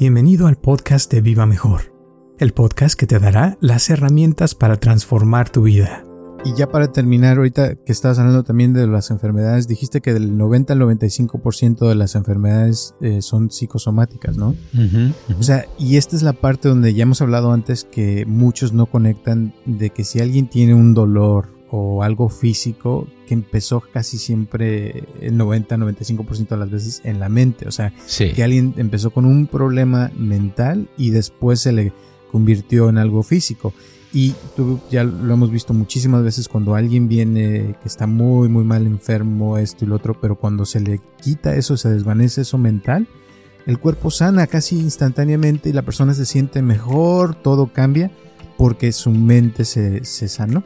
Bienvenido al podcast de Viva Mejor, el podcast que te dará las herramientas para transformar tu vida. Y ya para terminar, ahorita que estabas hablando también de las enfermedades, dijiste que del 90 al 95% de las enfermedades son psicosomáticas, ¿no? Uh-huh. O sea, y esta es la parte donde ya hemos hablado antes que muchos no conectan de que si alguien tiene un dolor o algo físico que empezó casi siempre el 90-95% de las veces en la mente. O sea, sí, que alguien empezó con un problema mental y después se le convirtió en algo físico. Y tú, ya lo hemos visto muchísimas veces cuando alguien viene que está muy, muy mal enfermo, esto y lo otro, pero cuando se le quita eso, se desvanece eso mental, el cuerpo sana casi instantáneamente y la persona se siente mejor, todo cambia porque su mente se sanó.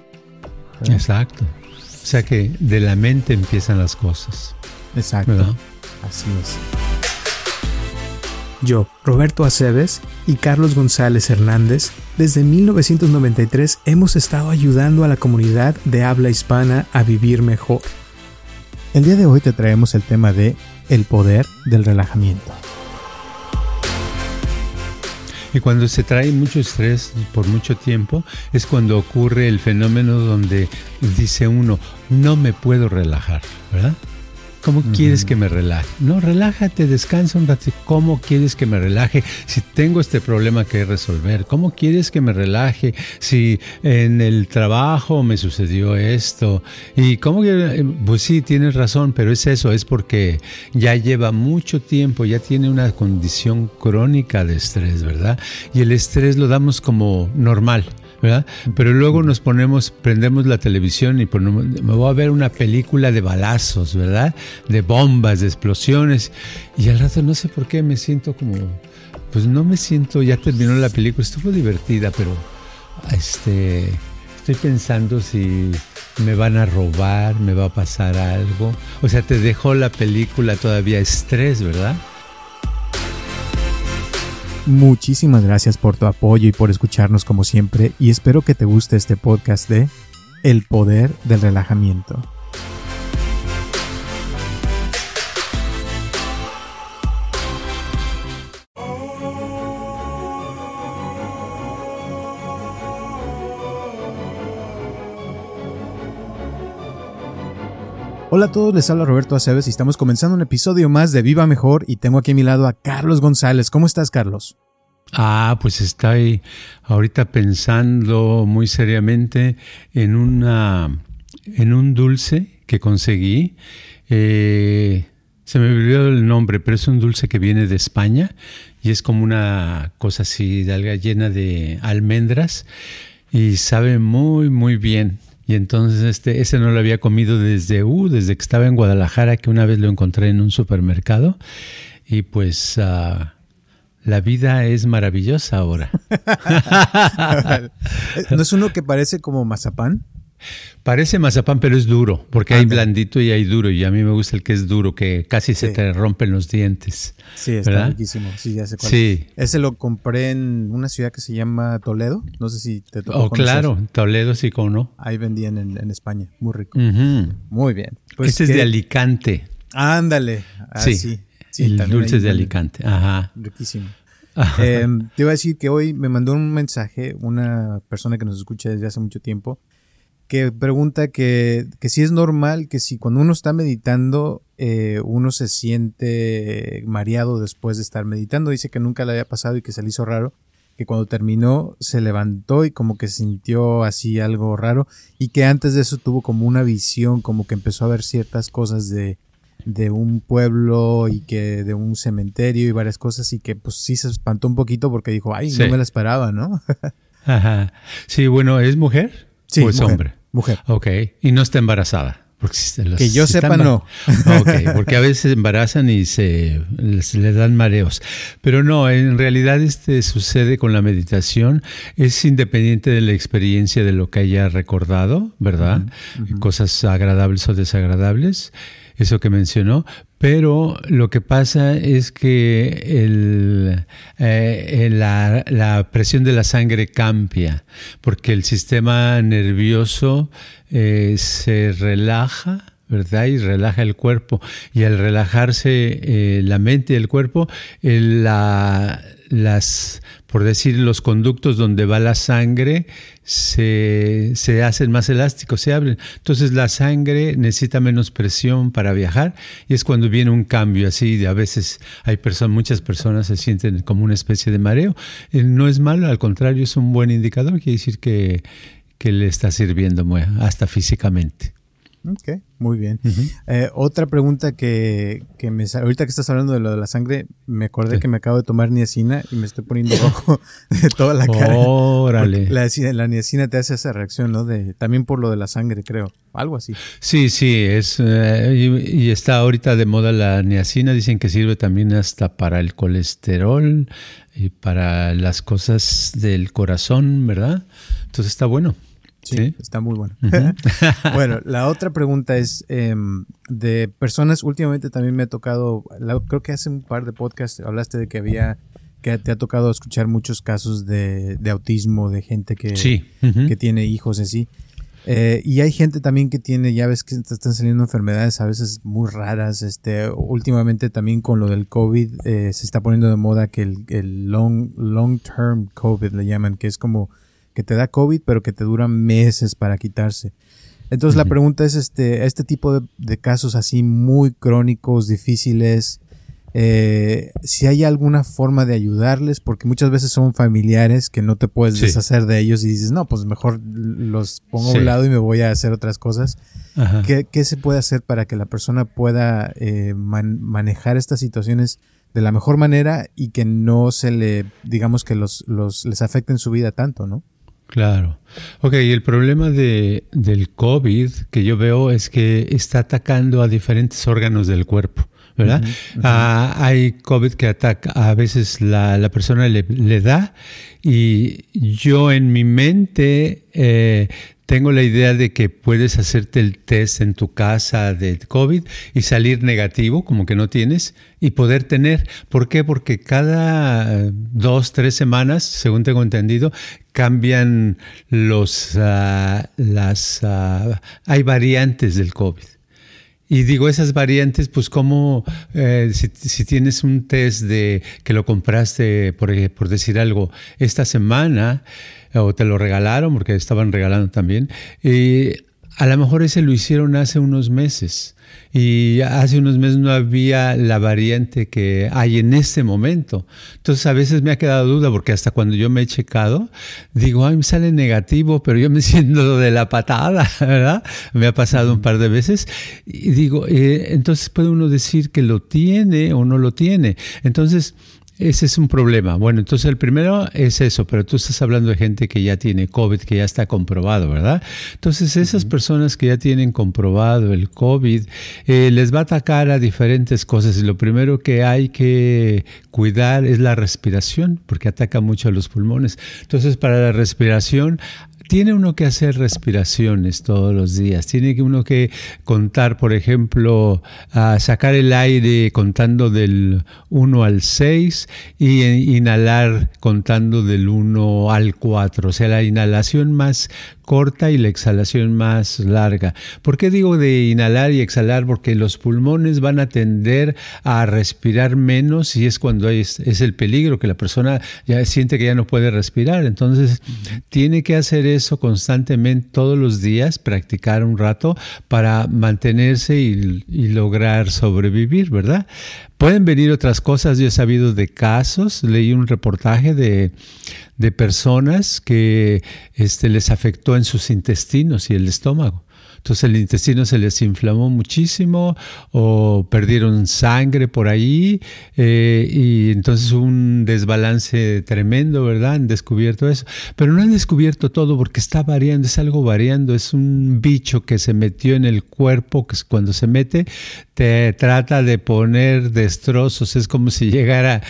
Exacto. O sea que de la mente empiezan las cosas. Exacto. ¿Verdad? Así es. Yo, Roberto Aceves y Carlos González Hernández, desde 1993 hemos estado ayudando a la comunidad de habla hispana a vivir mejor. El día de hoy te traemos el tema de el poder del relajamiento. Y cuando se trae mucho estrés por mucho tiempo es cuando ocurre el fenómeno donde dice uno, no me puedo relajar, ¿verdad? ¿Cómo quieres que me relaje? No, relájate, descansa un ratito. ¿Cómo quieres que me relaje si tengo este problema que resolver? ¿Cómo quieres que me relaje si en el trabajo me sucedió esto? Y cómo que, pues sí, tienes razón, pero es eso, es porque ya lleva mucho tiempo, ya tiene una condición crónica de estrés, ¿verdad? Y el estrés lo damos como normal, ¿verdad? Pero luego nos prendemos la televisión y ponemos, me voy a ver una película de balazos, ¿verdad? De bombas, de explosiones. Y al rato no sé por qué me siento como, pues no me siento, ya terminó la película, estuvo divertida, pero estoy pensando si me van a robar, me va a pasar algo. O sea, te dejó la película todavía estrés, ¿verdad? Muchísimas gracias por tu apoyo y por escucharnos como siempre, y espero que te guste este podcast de El Poder del Relajamiento. Hola a todos, les habla Roberto Aceves y estamos comenzando un episodio más de Viva Mejor y tengo aquí a mi lado a Carlos González. ¿Cómo estás, Carlos? Pues estoy ahorita pensando muy seriamente en un dulce que conseguí. Se me olvidó el nombre, pero es un dulce que viene de España y es como una cosa así, llena de almendras y sabe muy, muy bien. Y entonces ese no lo había comido desde que estaba en Guadalajara, que una vez lo encontré en un supermercado. Y pues la vida es maravillosa ahora. ¿No es uno que parece como mazapán? Parece mazapán, pero es duro, porque hay blandito y hay duro. Y a mí me gusta el que es duro, que casi se te rompen los dientes. Sí, está riquísimo. Sí, ya sé cuál es. Ese lo compré en una ciudad que se llama Toledo. No sé si te tocó conocer. Claro, Toledo sí, como no. Ahí vendían en España. Muy rico. Uh-huh. Muy bien. Pues este es de Alicante. Ándale. Ah, sí, el dulce de Alicante. Ajá. Riquísimo. Te iba a decir que hoy me mandó un mensaje una persona que nos escucha desde hace mucho tiempo, que pregunta que si es normal que si cuando uno está meditando uno se siente mareado después de estar meditando. Dice que nunca le había pasado y que se le hizo raro, que cuando terminó se levantó y como que sintió así algo raro y que antes de eso tuvo como una visión, como que empezó a ver ciertas cosas de un pueblo y que de un cementerio y varias cosas y que pues sí se espantó un poquito porque dijo, no me la esperaba, ¿no? Ajá. Sí, bueno, ¿es mujer? Sí, pues mujer, hombre. Ok, y no está embarazada. Porque que yo sepa, no. Ok, porque a veces se embarazan y se le dan mareos. Pero no, en realidad sucede con la meditación. Es independiente de la experiencia de lo que haya recordado, ¿verdad? Uh-huh. Cosas agradables o desagradables, eso que mencionó. Pero lo que pasa es que la presión de la sangre cambia porque el sistema nervioso se relaja ¿verdad? Y relaja el cuerpo. Y al relajarse la mente y el cuerpo, por decir, los conductos donde va la sangre se hacen más elásticos, se abren. Entonces la sangre necesita menos presión para viajar y es cuando viene un cambio así. A veces hay muchas personas se sienten como una especie de mareo. No es malo, al contrario, es un buen indicador. Quiere decir que le está sirviendo hasta físicamente. Ok, muy bien. Uh-huh. Otra pregunta que me sale, ahorita que estás hablando de lo de la sangre, me acordé que me acabo de tomar niacina y me estoy poniendo rojo de toda la cara. Órale. La niacina te hace esa reacción, ¿no? También por lo de la sangre, creo. Algo así. Sí, es y está ahorita de moda la niacina. Dicen que sirve también hasta para el colesterol y para las cosas del corazón, ¿verdad? Entonces está bueno. Sí, está muy bueno. Uh-huh. Bueno, la otra pregunta es de personas. Últimamente también me ha tocado, creo que hace un par de podcasts hablaste de que te ha tocado escuchar muchos casos de autismo, de gente que tiene hijos en sí. Y hay gente también que tiene, ya ves que están saliendo enfermedades a veces muy raras. Últimamente también con lo del COVID se está poniendo de moda que el long-term COVID le llaman, que es como que te da COVID, pero que te dura meses para quitarse. Entonces, la pregunta es, este tipo de casos así muy crónicos, difíciles, si hay alguna forma de ayudarles, porque muchas veces son familiares que no te puedes deshacer de ellos y dices, no, pues mejor los pongo a un lado y me voy a hacer otras cosas. Ajá. ¿Qué se puede hacer para que la persona pueda manejar estas situaciones de la mejor manera y que no se le, digamos, que les afecte en su vida tanto, ¿no? Claro. Ok, y el problema del COVID que yo veo es que está atacando a diferentes órganos del cuerpo, ¿verdad? Uh-huh, uh-huh. Hay COVID que ataca, a veces la persona le da, y yo en mi mente tengo la idea de que puedes hacerte el test en tu casa de COVID y salir negativo, como que no tienes, y poder tener. ¿Por qué? Porque cada 2-3 semanas, según tengo entendido, cambian hay variantes del COVID. Y digo, esas variantes, pues como si tienes un test de que lo compraste, por decir algo, esta semana, o te lo regalaron, porque estaban regalando también, y a lo mejor ese lo hicieron hace unos meses, y hace unos meses no había la variante que hay en este momento. Entonces a veces me ha quedado duda, porque hasta cuando yo me he checado, digo, ay, me sale negativo, pero yo me siento de la patada, ¿verdad? Me ha pasado un par de veces. Y digo, entonces puede uno decir que lo tiene o no lo tiene. Entonces, ese es un problema. Bueno, entonces el primero es eso, pero tú estás hablando de gente que ya tiene COVID, que ya está comprobado, ¿verdad? Entonces esas personas que ya tienen comprobado el COVID, les va a atacar a diferentes cosas, y lo primero que hay que cuidar es la respiración, porque ataca mucho a los pulmones. Entonces, para la respiración, tiene uno que hacer respiraciones todos los días. Tiene uno que contar, por ejemplo, a sacar el aire contando del 1 al 6 y inhalar contando del 1 al 4. O sea, la inhalación más corta y la exhalación más larga. ¿Por qué digo de inhalar y exhalar? Porque los pulmones van a tender a respirar menos, y es cuando es el peligro, que la persona ya siente que ya no puede respirar. Entonces, tiene que hacer eso constantemente todos los días, practicar un rato para mantenerse y lograr sobrevivir, ¿verdad? Pueden venir otras cosas. Yo he sabido de casos, leí un reportaje de personas que les afectó en sus intestinos y el estómago. Entonces el intestino se les inflamó muchísimo, o perdieron sangre por ahí, y entonces hubo un desbalance tremendo, ¿verdad? Han descubierto eso. Pero no han descubierto todo, porque está variando, es algo variando, es un bicho que se metió en el cuerpo, que cuando se mete te trata de poner destrozos. Es como si llegara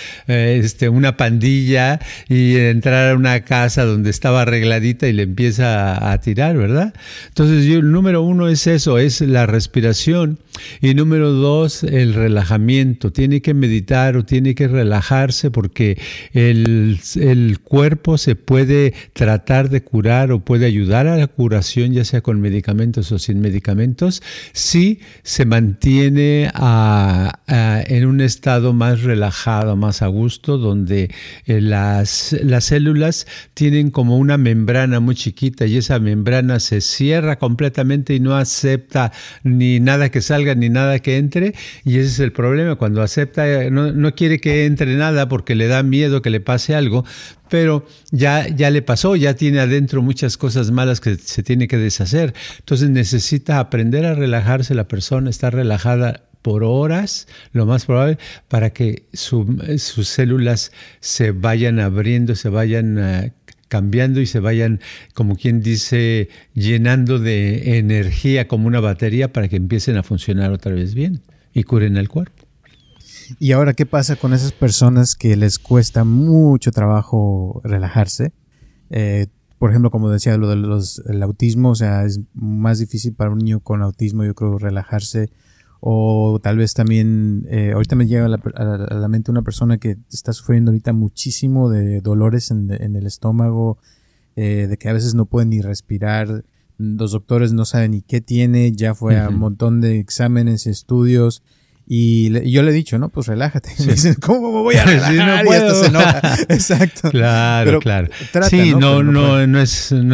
una pandilla y entrara a una casa donde estaba arregladita y le empieza a tirar, ¿verdad? Entonces yo, número uno es eso, es la respiración. Y número dos, el relajamiento. Tiene que meditar o tiene que relajarse porque el cuerpo se puede tratar de curar o puede ayudar a la curación, ya sea con medicamentos o sin medicamentos, si se mantiene en un estado más relajado, más a gusto, donde las células tienen como una membrana muy chiquita y esa membrana se cierra completamente y no acepta ni nada que salga ni nada que entre, y ese es el problema. Cuando acepta, no quiere que entre nada porque le da miedo que le pase algo, pero ya le pasó, ya tiene adentro muchas cosas malas que se tiene que deshacer. Entonces necesita aprender a relajarse la persona, estar relajada por horas, lo más probable, para que sus células se vayan abriendo, se vayan cambiando y se vayan, como quien dice, llenando de energía como una batería para que empiecen a funcionar otra vez bien y curen al cuerpo. Y ahora, ¿qué pasa con esas personas que les cuesta mucho trabajo relajarse? Por ejemplo, como decía, lo del autismo, o sea, es más difícil para un niño con autismo, yo creo, relajarse. O tal vez también, ahorita me llega a la mente una persona que está sufriendo ahorita muchísimo de dolores en el estómago, de que a veces no puede ni respirar, los doctores no saben ni qué tiene, ya fue a un montón de exámenes, estudios, y yo le he dicho, no, pues relájate. Sí. Me dicen, ¿cómo me voy a relajar? Sí, no, y esto se enoja. Exacto. Claro, pero claro. Trata, sí, no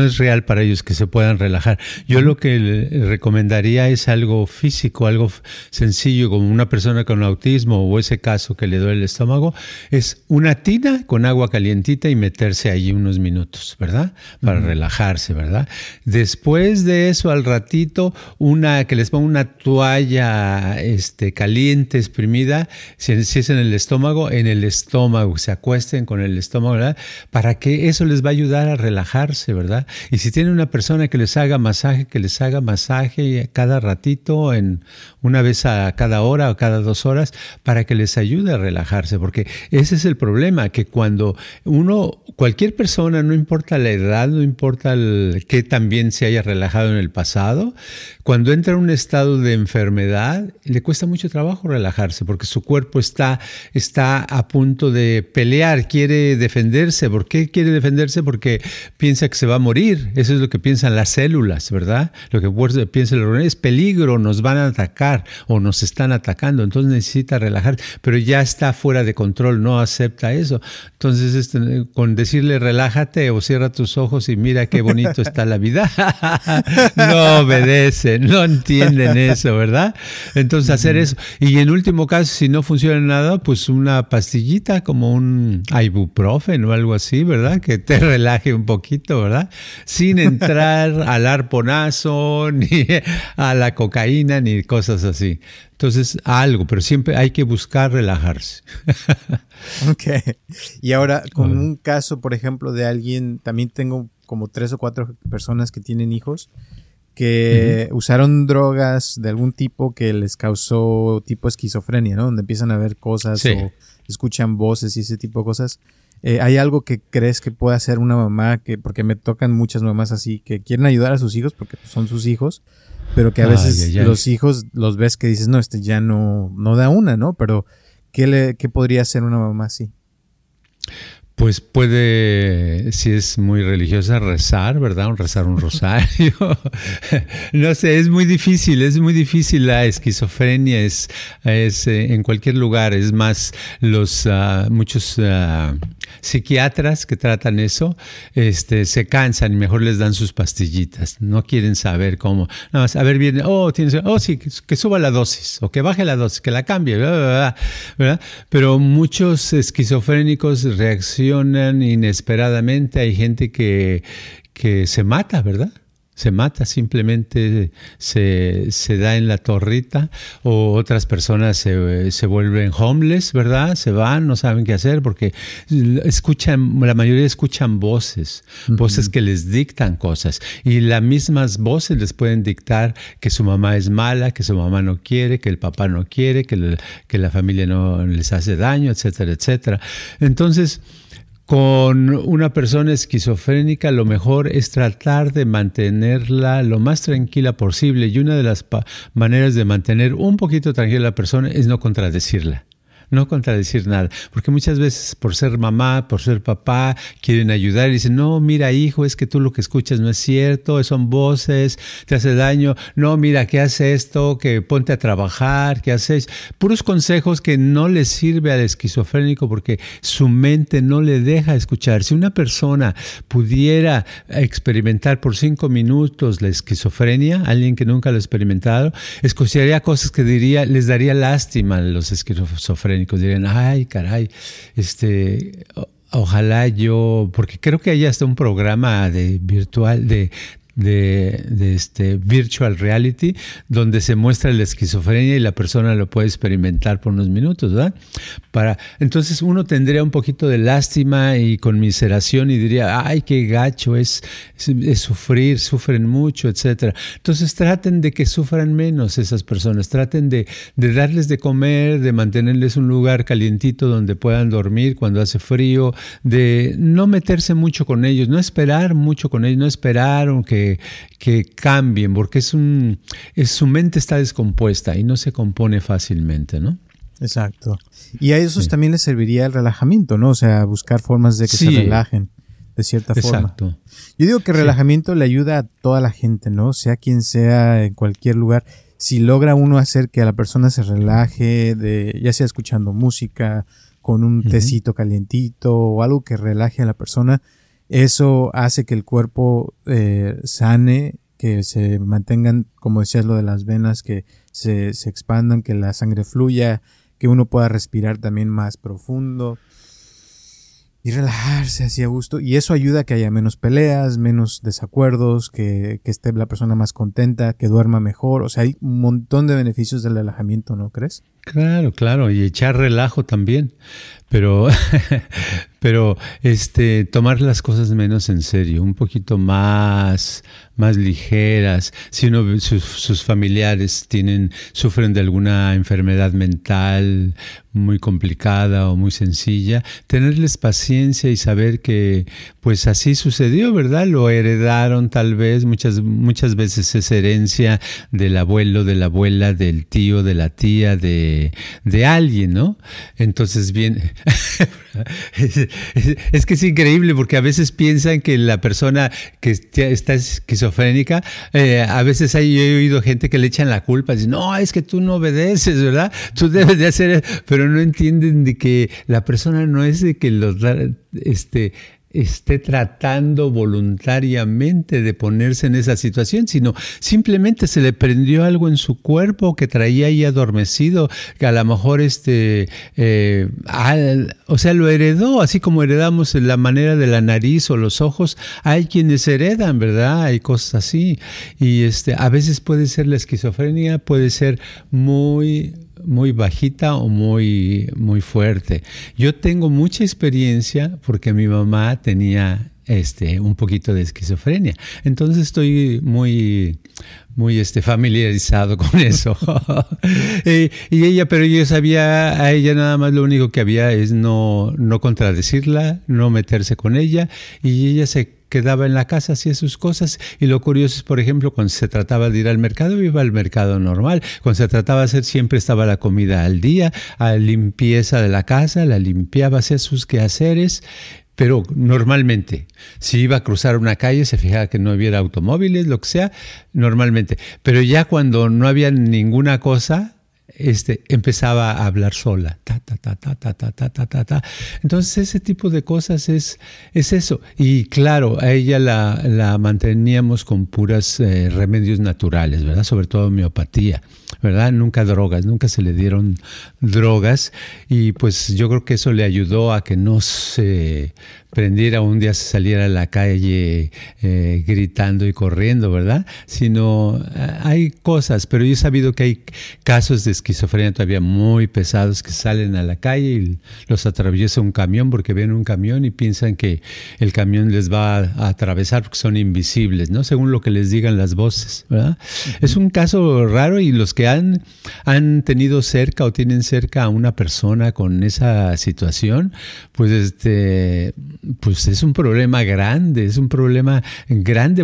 es real para ellos que se puedan relajar. Yo lo que le recomendaría es algo físico, algo sencillo, como una persona con autismo o ese caso que le duele el estómago, es una tina con agua calientita y meterse ahí unos minutos, ¿verdad? Para relajarse, ¿verdad? Después de eso, al ratito, que les ponga una toalla caliente, exprimida, si es en el estómago, se acuesten con el estómago, ¿verdad? Para que eso les va a ayudar a relajarse, ¿verdad? Y si tiene una persona que les haga masaje, cada ratito, una vez a cada hora o cada 2 horas, para que les ayude a relajarse, porque ese es el problema, que cuando cualquier persona, no importa la edad, no importa que también se haya relajado en el pasado, cuando entra en un estado de enfermedad, le cuesta mucho trabajo relajarse porque su cuerpo está a punto de pelear, quiere defenderse. ¿Por qué quiere defenderse? Porque piensa que se va a morir. Eso es lo que piensan las células, ¿verdad? Lo que piensa el organismo es peligro, nos van a atacar o nos están atacando. Entonces necesita relajarse, pero ya está fuera de control, no acepta eso. Entonces con decirle relájate o cierra tus ojos y mira qué bonito está la vida, no obedecen, no entienden eso, ¿verdad? Entonces hacer eso. Y en último caso, si no funciona nada, pues una pastillita como un ibuprofen o algo así, ¿verdad? Que te relaje un poquito, ¿verdad? Sin entrar al arponazo, ni a la cocaína, ni cosas así. Entonces, algo, pero siempre hay que buscar relajarse. Ok. Y ahora, con un caso, por ejemplo, de alguien, también tengo como 3 o 4 personas que tienen hijos, que usaron drogas de algún tipo que les causó tipo esquizofrenia, ¿no? Donde empiezan a ver cosas, sí, o escuchan voces y ese tipo de cosas. ¿Hay algo que crees que pueda hacer una mamá? Porque me tocan muchas mamás así que quieren ayudar a sus hijos porque son sus hijos, pero que a veces los hijos los ves que dices, no, ya no da una, ¿no? Pero ¿qué podría hacer una mamá así? Pues puede, si es muy religiosa, rezar, ¿verdad? Rezar un rosario. No sé, es muy difícil la esquizofrenia, es en cualquier lugar. Es más, muchos psiquiatras que tratan eso se cansan y mejor les dan sus pastillitas. No quieren saber cómo. Nada más, a ver, viene, sí, que suba la dosis o que baje la dosis, que la cambie, bla, bla, bla, ¿verdad? Pero muchos esquizofrénicos reaccionan inesperadamente. Hay gente que se mata, ¿verdad? Se mata, simplemente se da en la torrita, o otras personas se vuelven homeless, ¿verdad? Se van, no saben qué hacer porque la mayoría escuchan voces que les dictan cosas, y las mismas voces les pueden dictar que su mamá es mala, que su mamá no quiere, que el papá no quiere, que la familia no les hace daño, etcétera, etcétera. Entonces, con una persona esquizofrénica, lo mejor es tratar de mantenerla lo más tranquila posible, y una de las maneras de mantener un poquito tranquila a la persona es no contradecirla. No contradecir nada, porque muchas veces por ser mamá, por ser papá, quieren ayudar y dicen, no, mira hijo, es que tú lo que escuchas no es cierto, son voces, te hace daño, no, mira, ¿qué hace esto? Que ponte a trabajar, ¿qué haces? Puros consejos que no le sirve al esquizofrénico porque su mente no le deja escuchar. Si una persona pudiera experimentar por 5 minutos la esquizofrenia, alguien que nunca lo ha experimentado, escucharía cosas que diría, les daría lástima a los esquizofrénicos. Dirían, ay, caray, ojalá yo, porque creo que hay hasta un programa de virtual, de virtual reality, donde se muestra la esquizofrenia y la persona lo puede experimentar por unos minutos, ¿verdad? Entonces uno tendría un poquito de lástima y conmiseración y diría, ay, qué gacho es sufrir, sufren mucho, etcétera. Entonces traten de que sufran menos esas personas, traten de darles de comer, de mantenerles un lugar calientito donde puedan dormir cuando hace frío, de no meterse mucho con ellos, no esperar mucho con ellos, no esperar que cambien, porque su mente está descompuesta y no se compone fácilmente, ¿no? Exacto. Y a esos también les serviría el relajamiento, ¿no? O sea, buscar formas de que se relajen de cierta forma. Exacto. Yo digo que el relajamiento le ayuda a toda la gente, ¿no? Sea quien sea, en cualquier lugar. Si logra uno hacer que a la persona se relaje, ya sea escuchando música, con un tecito calientito o algo que relaje a la persona, eso hace que el cuerpo sane, que se mantengan, como decías, lo de las venas, que se expandan, que la sangre fluya, que uno pueda respirar también más profundo y relajarse así a gusto. Y eso ayuda a que haya menos peleas, menos desacuerdos, que esté la persona más contenta, que duerma mejor. O sea, hay un montón de beneficios del relajamiento, ¿no crees? Claro, y echar relajo también, pero tomar las cosas menos en serio, un poquito más ligeras. Si uno, sus familiares sufren de alguna enfermedad mental muy complicada o muy sencilla, tenerles paciencia y saber que pues así sucedió, ¿verdad? Lo heredaron tal vez, muchas veces es herencia del abuelo, de la abuela, del tío, de la tía, de alguien, ¿no? Entonces bien, es que es increíble porque a veces piensan que la persona que está esquizofrénica, a veces he oído gente que le echan la culpa, dicen, no, es que tú no obedeces, ¿verdad? Tú debes de hacer eso, pero no entienden de que la persona no es de que esté tratando voluntariamente de ponerse en esa situación, sino simplemente se le prendió algo en su cuerpo que traía ahí adormecido, que a lo mejor o sea, lo heredó, así como heredamos la manera de la nariz o los ojos, hay quienes heredan, ¿verdad? Hay cosas así, y a veces puede ser la esquizofrenia, puede ser muy muy bajita o muy, muy fuerte. Yo tengo mucha experiencia porque mi mamá tenía un poquito de esquizofrenia. Entonces estoy muy, muy familiarizado con eso. Pero yo sabía, a ella nada más lo único que había es no contradecirla, no meterse con ella, y ella se quedaba en la casa, hacía sus cosas. Y lo curioso es, por ejemplo, cuando se trataba de ir al mercado, iba al mercado normal. Cuando se trataba de hacer, siempre estaba la comida al día, a limpieza de la casa, la limpiaba, hacía sus quehaceres. Pero normalmente, si iba a cruzar una calle, se fijaba que no hubiera automóviles, lo que sea, normalmente. Pero ya cuando no había ninguna cosa, empezaba a hablar sola, ta, ta, ta, ta, ta, ta, ta, ta, ta. Entonces ese tipo de cosas es eso. Y claro, a ella la manteníamos con puras remedios naturales, ¿verdad? Sobre todo homeopatía, ¿verdad? Nunca drogas, nunca se le dieron drogas, y pues yo creo que eso le ayudó a que no se prendiera un día, se saliera a la calle gritando y corriendo, ¿verdad? Sino hay cosas, pero yo he sabido que hay casos de esquizofrenia todavía muy pesados que salen a la calle y los atraviesa un camión porque ven un camión y piensan que el camión les va a atravesar porque son invisibles, ¿no? Según lo que les digan las voces, ¿verdad? Uh-huh. Es un caso raro, y los que han tenido cerca o tienen cerca a una persona con esa situación, pues pues es un problema grande,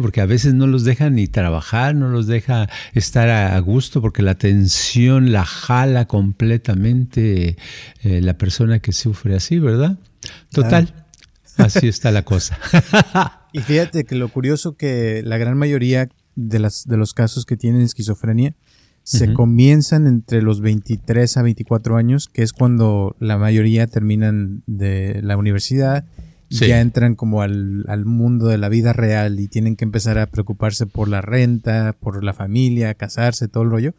porque a veces no los deja ni trabajar, no los deja estar a gusto, porque la tensión la jala completamente la persona que sufre así, ¿verdad? Total, claro. Así está la cosa. Y fíjate que lo curioso que la gran mayoría de los casos que tienen esquizofrenia se comienzan entre los 23 a 24 años, que es cuando la mayoría terminan de la universidad, sí. Ya entran como al mundo de la vida real y tienen que empezar a preocuparse por la renta, por la familia, casarse, todo el rollo.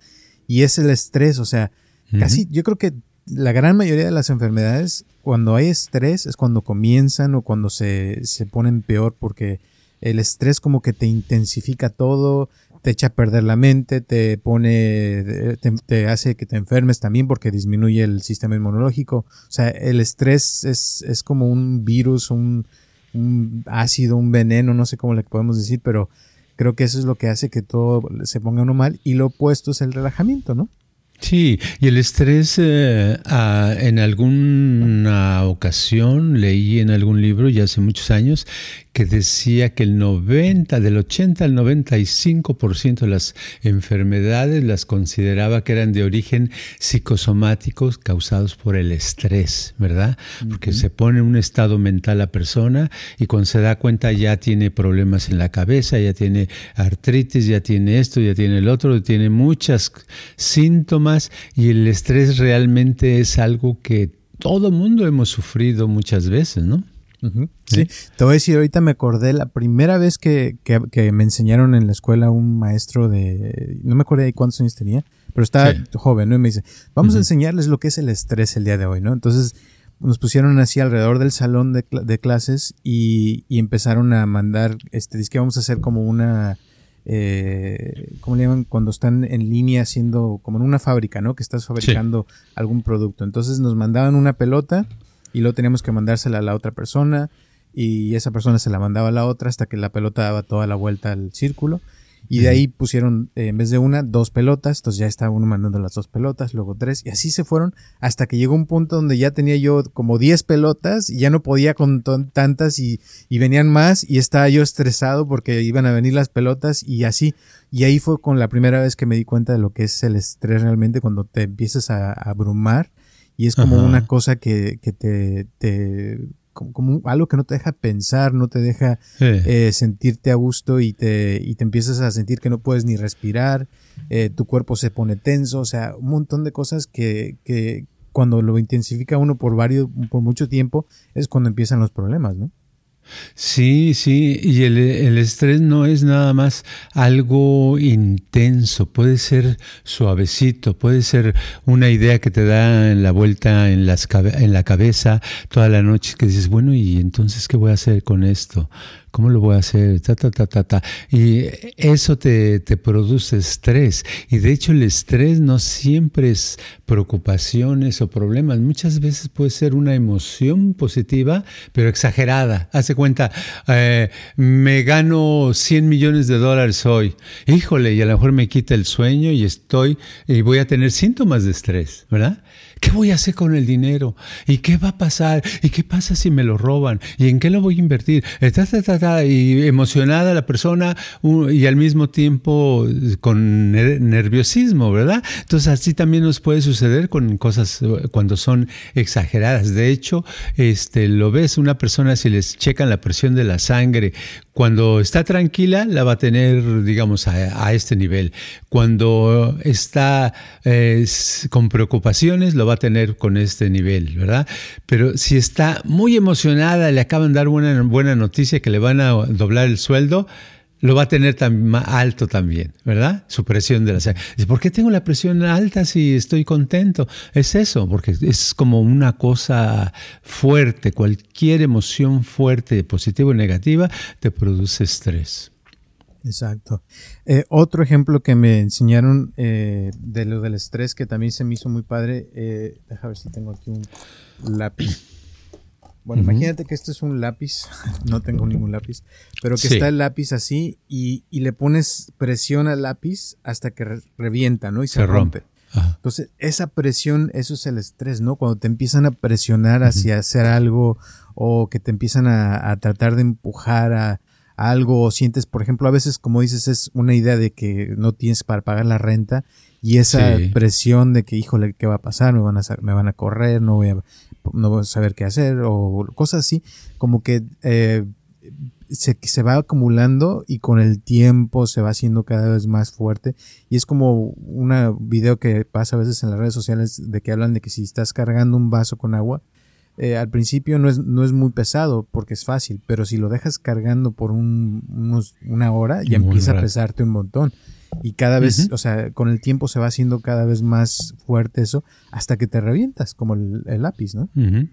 Y es el estrés, o sea, casi yo creo que la gran mayoría de las enfermedades, cuando hay estrés, es cuando comienzan o cuando se ponen peor, porque el estrés como que te intensifica todo, te echa a perder la mente, te pone, te hace que te enfermes también porque disminuye el sistema inmunológico. O sea, el estrés es como un virus, un ácido, un veneno, no sé cómo le podemos decir, pero creo que eso es lo que hace que todo se ponga uno mal, y lo opuesto es el relajamiento, ¿no? Sí, y el estrés, en alguna ocasión leí en algún libro ya hace muchos años que decía que del 80 al 95% de las enfermedades las consideraba que eran de origen psicosomáticos causados por el estrés, ¿verdad? Porque se pone en un estado mental la persona y cuando se da cuenta ya tiene problemas en la cabeza, ya tiene artritis, ya tiene esto, ya tiene el otro, tiene muchos síntomas. Y el estrés realmente es algo que todo mundo hemos sufrido muchas veces, ¿no? Sí. Te voy a decir, ahorita me acordé la primera vez que me enseñaron en la escuela un maestro de... No me acuerdo de cuántos años tenía, pero estaba joven, ¿no? Y me dice, vamos a enseñarles lo que es el estrés el día de hoy, ¿no? Entonces nos pusieron así alrededor del salón de clases y empezaron a mandar... dice que vamos a hacer como una... ¿cómo le llaman? Cuando están en línea haciendo, como en una fábrica, ¿no? Que estás fabricando algún producto. Entonces nos mandaban una pelota y luego teníamos que mandársela a la otra persona y esa persona se la mandaba a la otra hasta que la pelota daba toda la vuelta al círculo. Y de ahí pusieron, en vez de una, dos pelotas. Entonces ya estaba uno mandando las dos pelotas, luego tres. Y así se fueron hasta que llegó un punto donde ya tenía yo como 10 pelotas y ya no podía con tantas y venían más. Y estaba yo estresado porque iban a venir las pelotas y así. Y ahí fue con la primera vez que me di cuenta de lo que es el estrés realmente, cuando te empiezas a abrumar. Y es como una cosa que te como algo que no te deja pensar, no te deja sentirte a gusto y te empiezas a sentir que no puedes ni respirar, tu cuerpo se pone tenso, o sea, un montón de cosas que cuando lo intensifica uno por mucho tiempo es cuando empiezan los problemas, ¿no? Sí, y el estrés no es nada más algo intenso, puede ser suavecito, puede ser una idea que te da en la vuelta en la cabeza toda la noche que dices, bueno, ¿y entonces qué voy a hacer con esto? ¿Cómo lo voy a hacer? Y eso te produce estrés. Y de hecho el estrés no siempre es preocupaciones o problemas. Muchas veces puede ser una emoción positiva, pero exagerada. Haz de cuenta, me gano $100 millones hoy. Híjole, y a lo mejor me quita el sueño y voy a tener síntomas de estrés, ¿verdad? ¿Qué voy a hacer con el dinero? ¿Y qué va a pasar? ¿Y qué pasa si me lo roban? ¿Y en qué lo voy a invertir? Y emocionada la persona y al mismo tiempo con nerviosismo, ¿verdad? Entonces así también nos puede suceder con cosas cuando son exageradas. De hecho, lo ves, una persona si les checan la presión de la sangre, cuando está tranquila la va a tener, digamos, a este nivel. Cuando está con preocupaciones lo va a tener con este nivel, ¿verdad? Pero si está muy emocionada, le acaban de dar una buena noticia que le van a doblar el sueldo, lo va a tener más alto también, ¿verdad? Su presión de la sangre. ¿Por qué tengo la presión alta si estoy contento? Es eso, porque es como una cosa fuerte. Cualquier emoción fuerte, positiva o negativa, te produce estrés. Exacto. Otro ejemplo que me enseñaron de lo del estrés que también se me hizo muy padre. Deja ver si tengo aquí un lápiz. Bueno, imagínate que este es un lápiz, no tengo ningún lápiz, pero que está el lápiz así y le pones presión al lápiz hasta que revienta, ¿no? Y se rompe. Ajá. Entonces, esa presión, eso es el estrés, ¿no? Cuando te empiezan a presionar hacia hacer algo, o que te empiezan a tratar de empujar a algo, o sientes, por ejemplo, a veces, como dices, es una idea de que no tienes para pagar la renta, y esa presión de que, híjole, ¿qué va a pasar? Me van a correr, no voy a saber qué hacer, o cosas así, como que se va acumulando y con el tiempo se va haciendo cada vez más fuerte, y es como un video que pasa a veces en las redes sociales de que hablan de que si estás cargando un vaso con agua, al principio no es muy pesado porque es fácil, pero si lo dejas cargando por una hora ya muy empieza raro. A pesarte un montón y cada vez, o sea, con el tiempo se va haciendo cada vez más fuerte eso hasta que te revientas como el lápiz, ¿no? Uh-huh.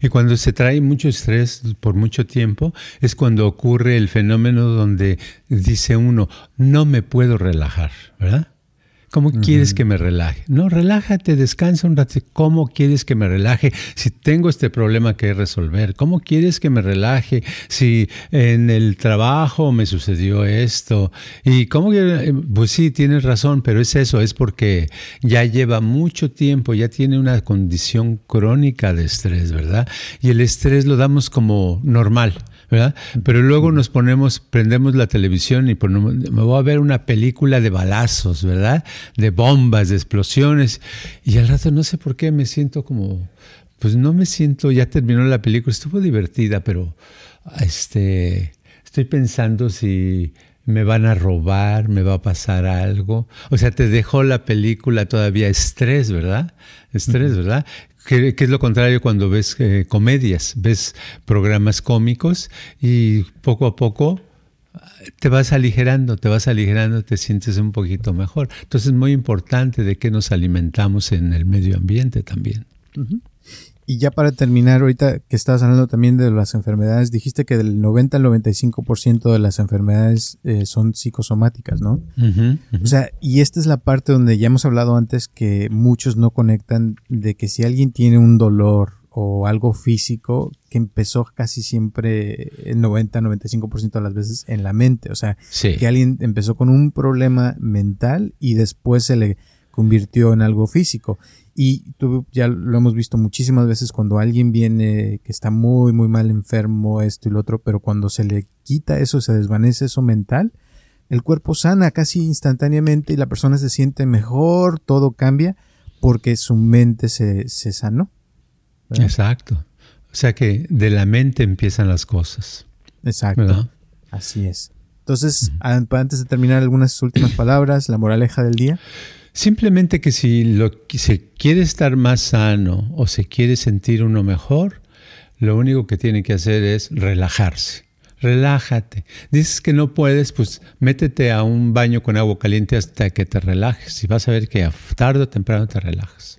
Y cuando se trae mucho estrés por mucho tiempo es cuando ocurre el fenómeno donde dice uno, no me puedo relajar, ¿verdad? ¿Cómo quieres que me relaje? No, relájate, descansa un rato. ¿Cómo quieres que me relaje si tengo este problema que resolver? ¿Cómo quieres que me relaje si en el trabajo me sucedió esto? Y cómo, pues sí, tienes razón, pero es eso, es porque ya lleva mucho tiempo, ya tiene una condición crónica de estrés, ¿verdad? Y el estrés lo damos como normal, ¿verdad? Pero luego nos prendemos la televisión y me voy a ver una película de balazos, ¿verdad? De bombas, de explosiones. Y al rato no sé por qué me siento como, pues no me siento, ya terminó la película, estuvo divertida, pero estoy pensando si me van a robar, me va a pasar algo. O sea, te dejó la película todavía estrés, ¿verdad? Estrés, ¿verdad? Que es lo contrario cuando ves comedias, ves programas cómicos y poco a poco te vas aligerando, te sientes un poquito mejor. Entonces es muy importante de qué nos alimentamos en el medio ambiente también. Uh-huh. Y ya para terminar, ahorita que estabas hablando también de las enfermedades, dijiste que del 90 al 95% de las enfermedades son psicosomáticas, ¿no? Uh-huh, uh-huh. O sea, y esta es la parte donde ya hemos hablado antes que muchos no conectan de que si alguien tiene un dolor o algo físico, que empezó casi siempre el 90-95% de las veces en la mente. O sea, que alguien empezó con un problema mental y después se le convirtió en algo físico. Y tú ya lo hemos visto muchísimas veces cuando alguien viene que está muy, muy mal enfermo, esto y lo otro, pero cuando se le quita eso, se desvanece eso mental, el cuerpo sana casi instantáneamente y la persona se siente mejor, todo cambia porque su mente se sanó, ¿verdad? Exacto. O sea que de la mente empiezan las cosas. Exacto. ¿Verdad? Así es. Entonces, antes de terminar, algunas últimas palabras, la moraleja del día. Simplemente que si se quiere estar más sano o se quiere sentir uno mejor, lo único que tiene que hacer es relajarse. Relájate. Dices que no puedes, pues métete a un baño con agua caliente hasta que te relajes y vas a ver que tarde o temprano te relajas.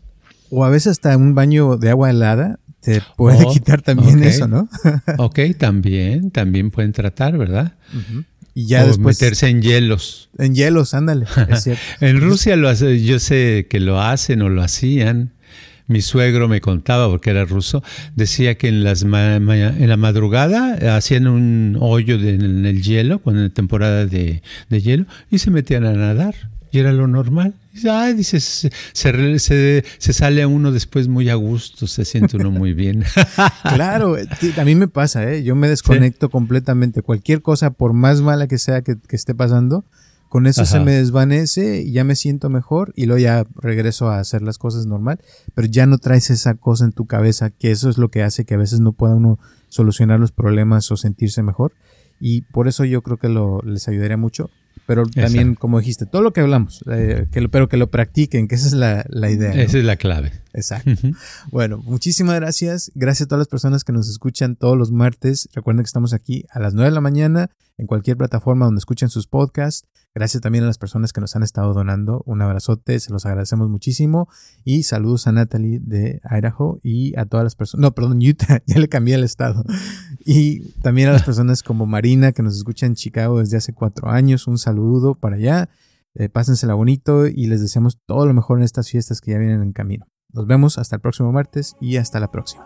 O a veces hasta un baño de agua helada te puede quitar también eso, ¿no? Ok, también pueden tratar, ¿verdad? Uh-huh. Y ya o después meterse en hielos. En hielos, ándale. Es cierto. En Rusia yo sé que lo hacen o lo hacían. Mi suegro me contaba, porque era ruso, decía que en la madrugada hacían un hoyo en el hielo, cuando en temporada de hielo, y se metían a nadar. Y era lo normal. Ah, dices, se sale uno después muy a gusto, se siente uno muy bien. Claro, a mí me pasa, yo me desconecto completamente. Cualquier cosa, por más mala que sea que esté pasando, con eso se me desvanece y ya me siento mejor y luego ya regreso a hacer las cosas normal, pero ya no traes esa cosa en tu cabeza, que eso es lo que hace que a veces no pueda uno solucionar los problemas o sentirse mejor. Y por eso yo creo que les ayudaría mucho. Pero también, como dijiste, todo lo que hablamos, pero que lo practiquen, que esa es la idea, ¿no? Esa es la clave. Exacto. Uh-huh. Bueno, muchísimas gracias. Gracias a todas las personas que nos escuchan todos los martes. Recuerden que estamos aquí a las 9 de la mañana en cualquier plataforma donde escuchen sus podcasts. Gracias también a las personas que nos han estado donando. Un abrazote, se los agradecemos muchísimo. Y saludos a Natalie de Idaho y a todas las personas. No, perdón, Utah, ya le cambié el estado. Y también a las personas como Marina, que nos escucha en Chicago desde hace 4 años. Un saludo para allá. Pásensela bonito y les deseamos todo lo mejor en estas fiestas que ya vienen en camino. Nos vemos hasta el próximo martes y hasta la próxima.